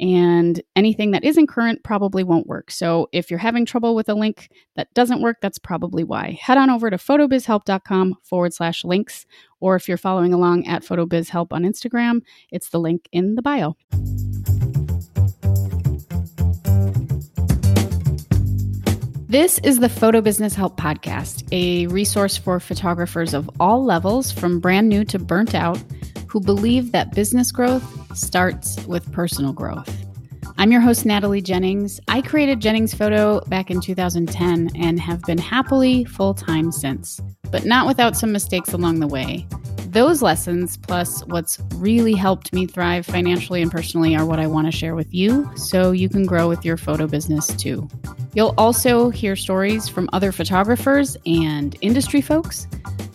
And anything that isn't current probably won't work. So if you're having trouble with a link that doesn't work, that's probably why. Head on over to photobizhelp.com/links. Or if you're following along at photobizhelp on Instagram, it's the link in the bio. This is the Photo Business Help Podcast, a resource for photographers of all levels, from brand new to burnt out, who believe that business growth starts with personal growth. I'm your host, Natalie Jennings. I created Jennings Photo back in 2010 and have been happily full-time since, but not without some mistakes along the way. Those lessons, plus what's really helped me thrive financially and personally, are what I want to share with you so you can grow with your photo business too. You'll also hear stories from other photographers and industry folks,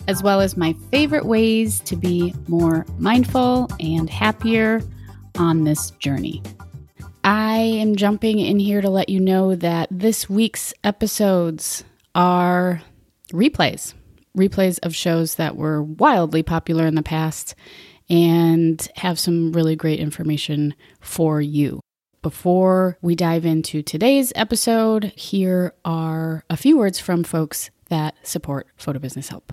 as well as my favorite ways to be more mindful and happier on this journey. I am jumping in here to let you know that this week's episodes are replays of shows that were wildly popular in the past and have some really great information for you. Before we dive into today's episode, here are a few words from folks that support Photo Business Help.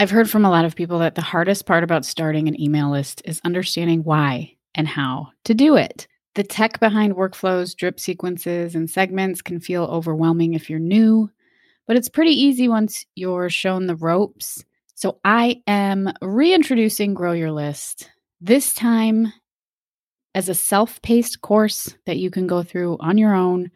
I've heard from a lot of people that the hardest part about starting an email list is understanding why and how to do it. The tech behind workflows, drip sequences, and segments can feel overwhelming if you're new, but it's pretty easy once you're shown the ropes. So I am reintroducing Grow Your List, this time as a self-paced course that you can go through on your own.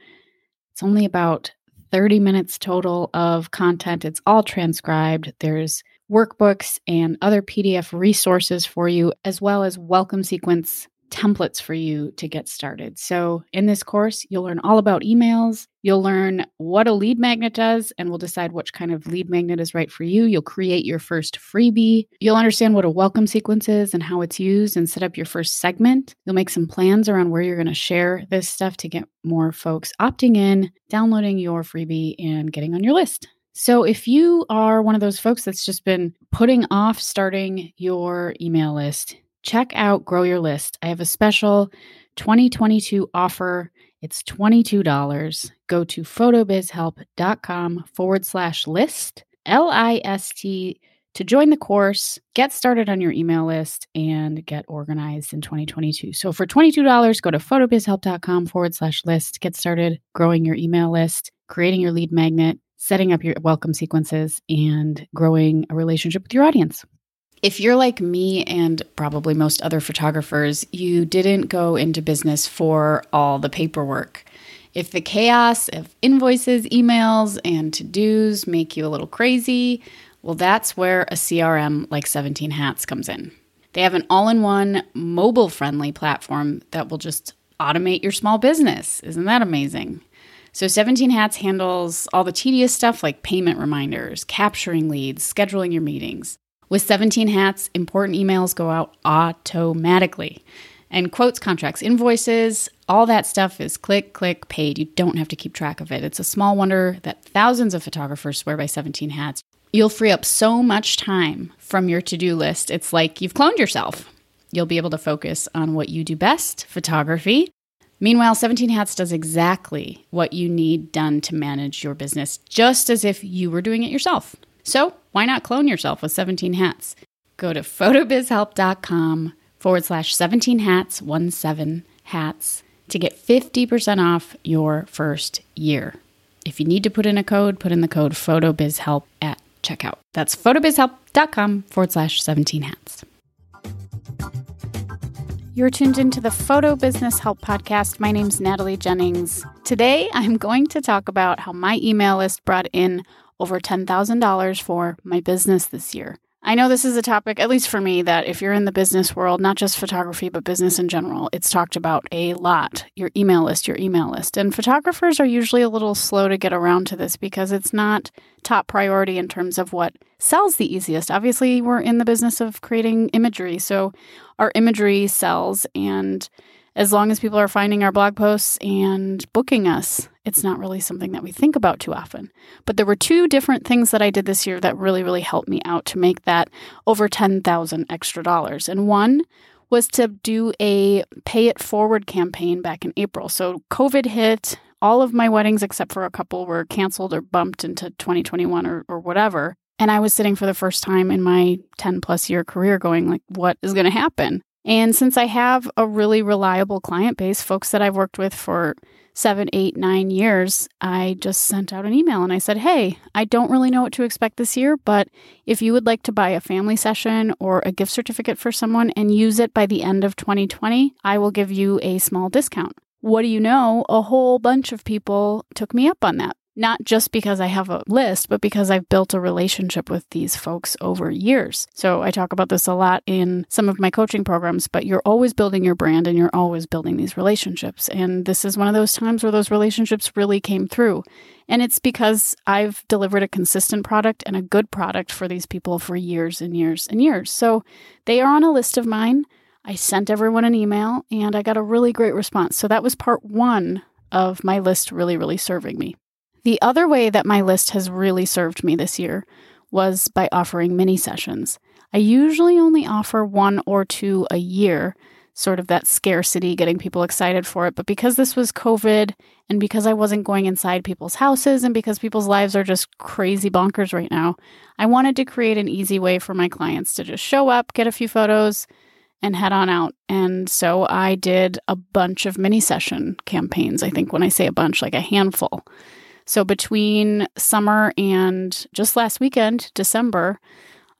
It's only about 30 minutes total of content. It's all transcribed. There's workbooks and other PDF resources for you, as well as welcome sequence templates for you to get started. So in this course, you'll learn all about emails. You'll learn what a lead magnet does, and we'll decide which kind of lead magnet is right for you. You'll create your first freebie. You'll understand what a welcome sequence is and how it's used and set up your first segment. You'll make some plans around where you're going to share this stuff to get more folks opting in, downloading your freebie, and getting on your list. So if you are one of those folks that's just been putting off starting your email list, check out Grow Your List. I have a special 2022 offer. It's $22. Go to photobizhelp.com/list, LIST, to join the course, get started on your email list, and get organized in 2022. So for $22, go to photobizhelp.com/list, get started growing your email list, creating your lead magnet, setting up your welcome sequences, and growing a relationship with your audience. If you're like me and probably most other photographers, you didn't go into business for all the paperwork. If the chaos of invoices, emails, and to-dos make you a little crazy, well, that's where a CRM like 17 Hats comes in. They have an all-in-one mobile-friendly platform that will just automate your small business. Isn't that amazing? So 17 Hats handles all the tedious stuff like payment reminders, capturing leads, scheduling your meetings. With 17 Hats, important emails go out automatically. And quotes, contracts, invoices, all that stuff is click, click, paid. You don't have to keep track of it. It's a small wonder that thousands of photographers swear by 17 Hats. You'll free up so much time from your to-do list. It's like you've cloned yourself. You'll be able to focus on what you do best, photography. Meanwhile, 17 Hats does exactly what you need done to manage your business, just as if you were doing it yourself. So why not clone yourself with 17 Hats? Go to photobizhelp.com/17 hats, 17 hats, to get 50% off your first year. If you need to put in a code, put in the code photobizhelp at checkout. That's photobizhelp.com/17 hats. You're tuned into the Photo Business Help Podcast. My name's Natalie Jennings. Today, I'm going to talk about how my email list brought in over $10,000 for my business this year. I know this is a topic, at least for me, that if you're in the business world, not just photography, but business in general, it's talked about a lot. Your email list. And photographers are usually a little slow to get around to this because it's not top priority in terms of what sells the easiest. Obviously, we're in the business of creating imagery, so our imagery sells, and as long as people are finding our blog posts and booking us, it's not really something that we think about too often. But there were two different things that I did this year that really, really helped me out to make that over $10,000 extra dollars. And one was to do a pay it forward campaign back in April. So COVID hit, all of my weddings except for a couple were canceled or bumped into 2021 or whatever. And I was sitting for the first time in my 10 plus year career going like, what is going to happen? And since I have a really reliable client base, folks that I've worked with for 7, 8, 9 years, I just sent out an email and I said, hey, I don't really know what to expect this year, but if you would like to buy a family session or a gift certificate for someone and use it by the end of 2020, I will give you a small discount. What do you know? A whole bunch of people took me up on that. Not just because I have a list, but because I've built a relationship with these folks over years. So I talk about this a lot in some of my coaching programs, but you're always building your brand and you're always building these relationships. And this is one of those times where those relationships really came through. And it's because I've delivered a consistent product and a good product for these people for years and years and years. So they are on a list of mine. I sent everyone an email and I got a really great response. So that was part one of my list really, really serving me. The other way that my list has really served me this year was by offering mini sessions. I usually only offer 1 or 2 a year, sort of that scarcity, getting people excited for it. But because this was COVID and because I wasn't going inside people's houses and because people's lives are just crazy bonkers right now, I wanted to create an easy way for my clients to just show up, get a few photos, and head on out. And so I did a bunch of mini session campaigns. I think when I say a bunch, like a handful. So between summer and just last weekend, December,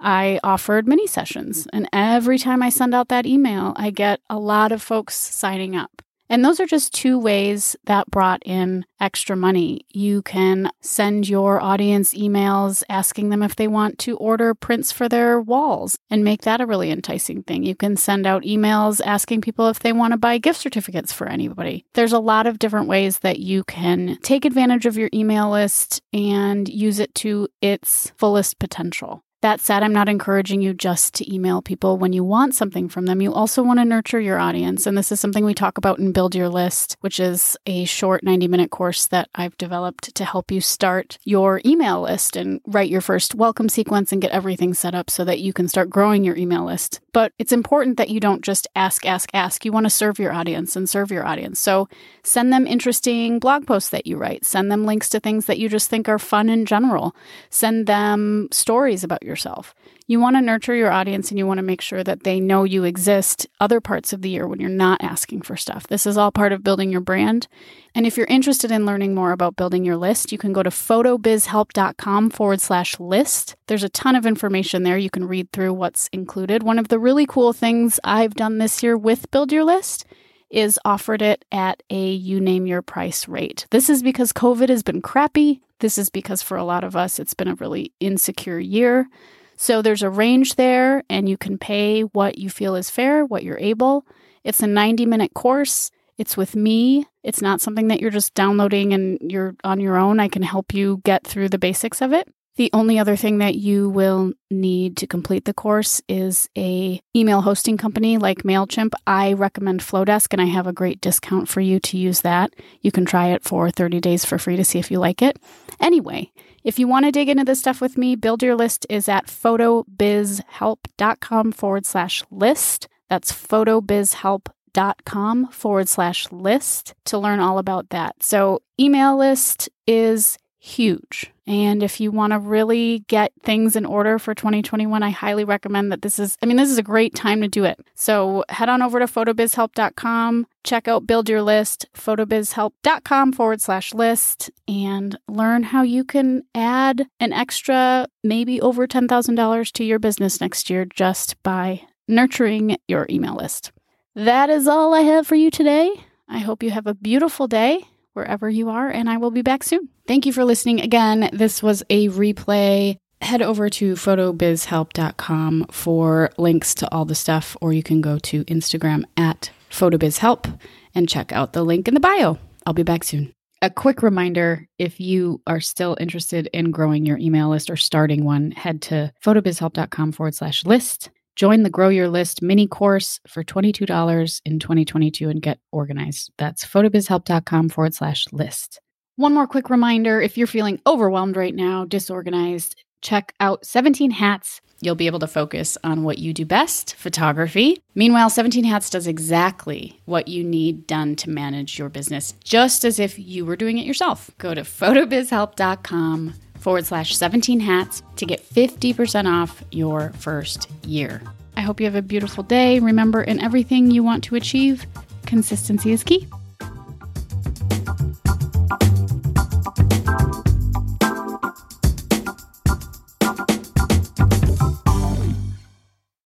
I offered mini sessions. And every time I send out that email, I get a lot of folks signing up. And those are just two ways that brought in extra money. You can send your audience emails asking them if they want to order prints for their walls and make that a really enticing thing. You can send out emails asking people if they want to buy gift certificates for anybody. There's a lot of different ways that you can take advantage of your email list and use it to its fullest potential. That said, I'm not encouraging you just to email people when you want something from them. You also want to nurture your audience. And this is something we talk about in Build Your List, which is a short 90-minute course that I've developed to help you start your email list and write your first welcome sequence and get everything set up so that you can start growing your email list. But it's important that you don't just ask. You want to serve your audience and serve your audience. So send them interesting blog posts that you write. Send them links to things that you just think are fun in general. Send them stories about yourself. You want to nurture your audience and you want to make sure that they know you exist other parts of the year when you're not asking for stuff. This is all part of building your brand. And if you're interested in learning more about building your list, you can go to photobizhelp.com/list. There's a ton of information there. You can read through what's included. One of the really cool things I've done this year with Build Your List is offered it at a you name your price rate. This is because COVID has been crappy. This is because for a lot of us, it's been a really insecure year. So there's a range there and you can pay what you feel is fair, what you're able. It's a 90-minute course. It's with me. It's not something that you're just downloading and you're on your own. I can help you get through the basics of it. The only other thing that you will need to complete the course is an email hosting company like MailChimp. I recommend Flowdesk, and I have a great discount for you to use that. You can try it for 30 days for free to see if you like it. Anyway, if you want to dig into this stuff with me, Build Your List is at photobizhelp.com/list. That's photobizhelp.com/list to learn all about that. So email list is huge. And if you want to really get things in order for 2021, I highly recommend that this is a great time to do it. So head on over to photobizhelp.com, check out Build Your List, photobizhelp.com/list, and learn how you can add an extra, maybe over $10,000 to your business next year just by nurturing your email list. That is all I have for you today. I hope you have a beautiful day wherever you are, and I will be back soon. Thank you for listening. Again, this was a replay. Head over to photobizhelp.com for links to all the stuff, or you can go to Instagram at photobizhelp and check out the link in the bio. I'll be back soon. A quick reminder, if you are still interested in growing your email list or starting one, head to photobizhelp.com/list Join the Grow Your List mini course for $22 in 2022 and get organized. That's photobizhelp.com/list. One more quick reminder, if you're feeling overwhelmed right now, disorganized, check out 17 Hats. You'll be able to focus on what you do best, photography. Meanwhile, 17 Hats does exactly what you need done to manage your business, just as if you were doing it yourself. Go to photobizhelp.com /17 hats to get 50% off your first year. I hope you have a beautiful day. Remember, in everything you want to achieve, consistency is key.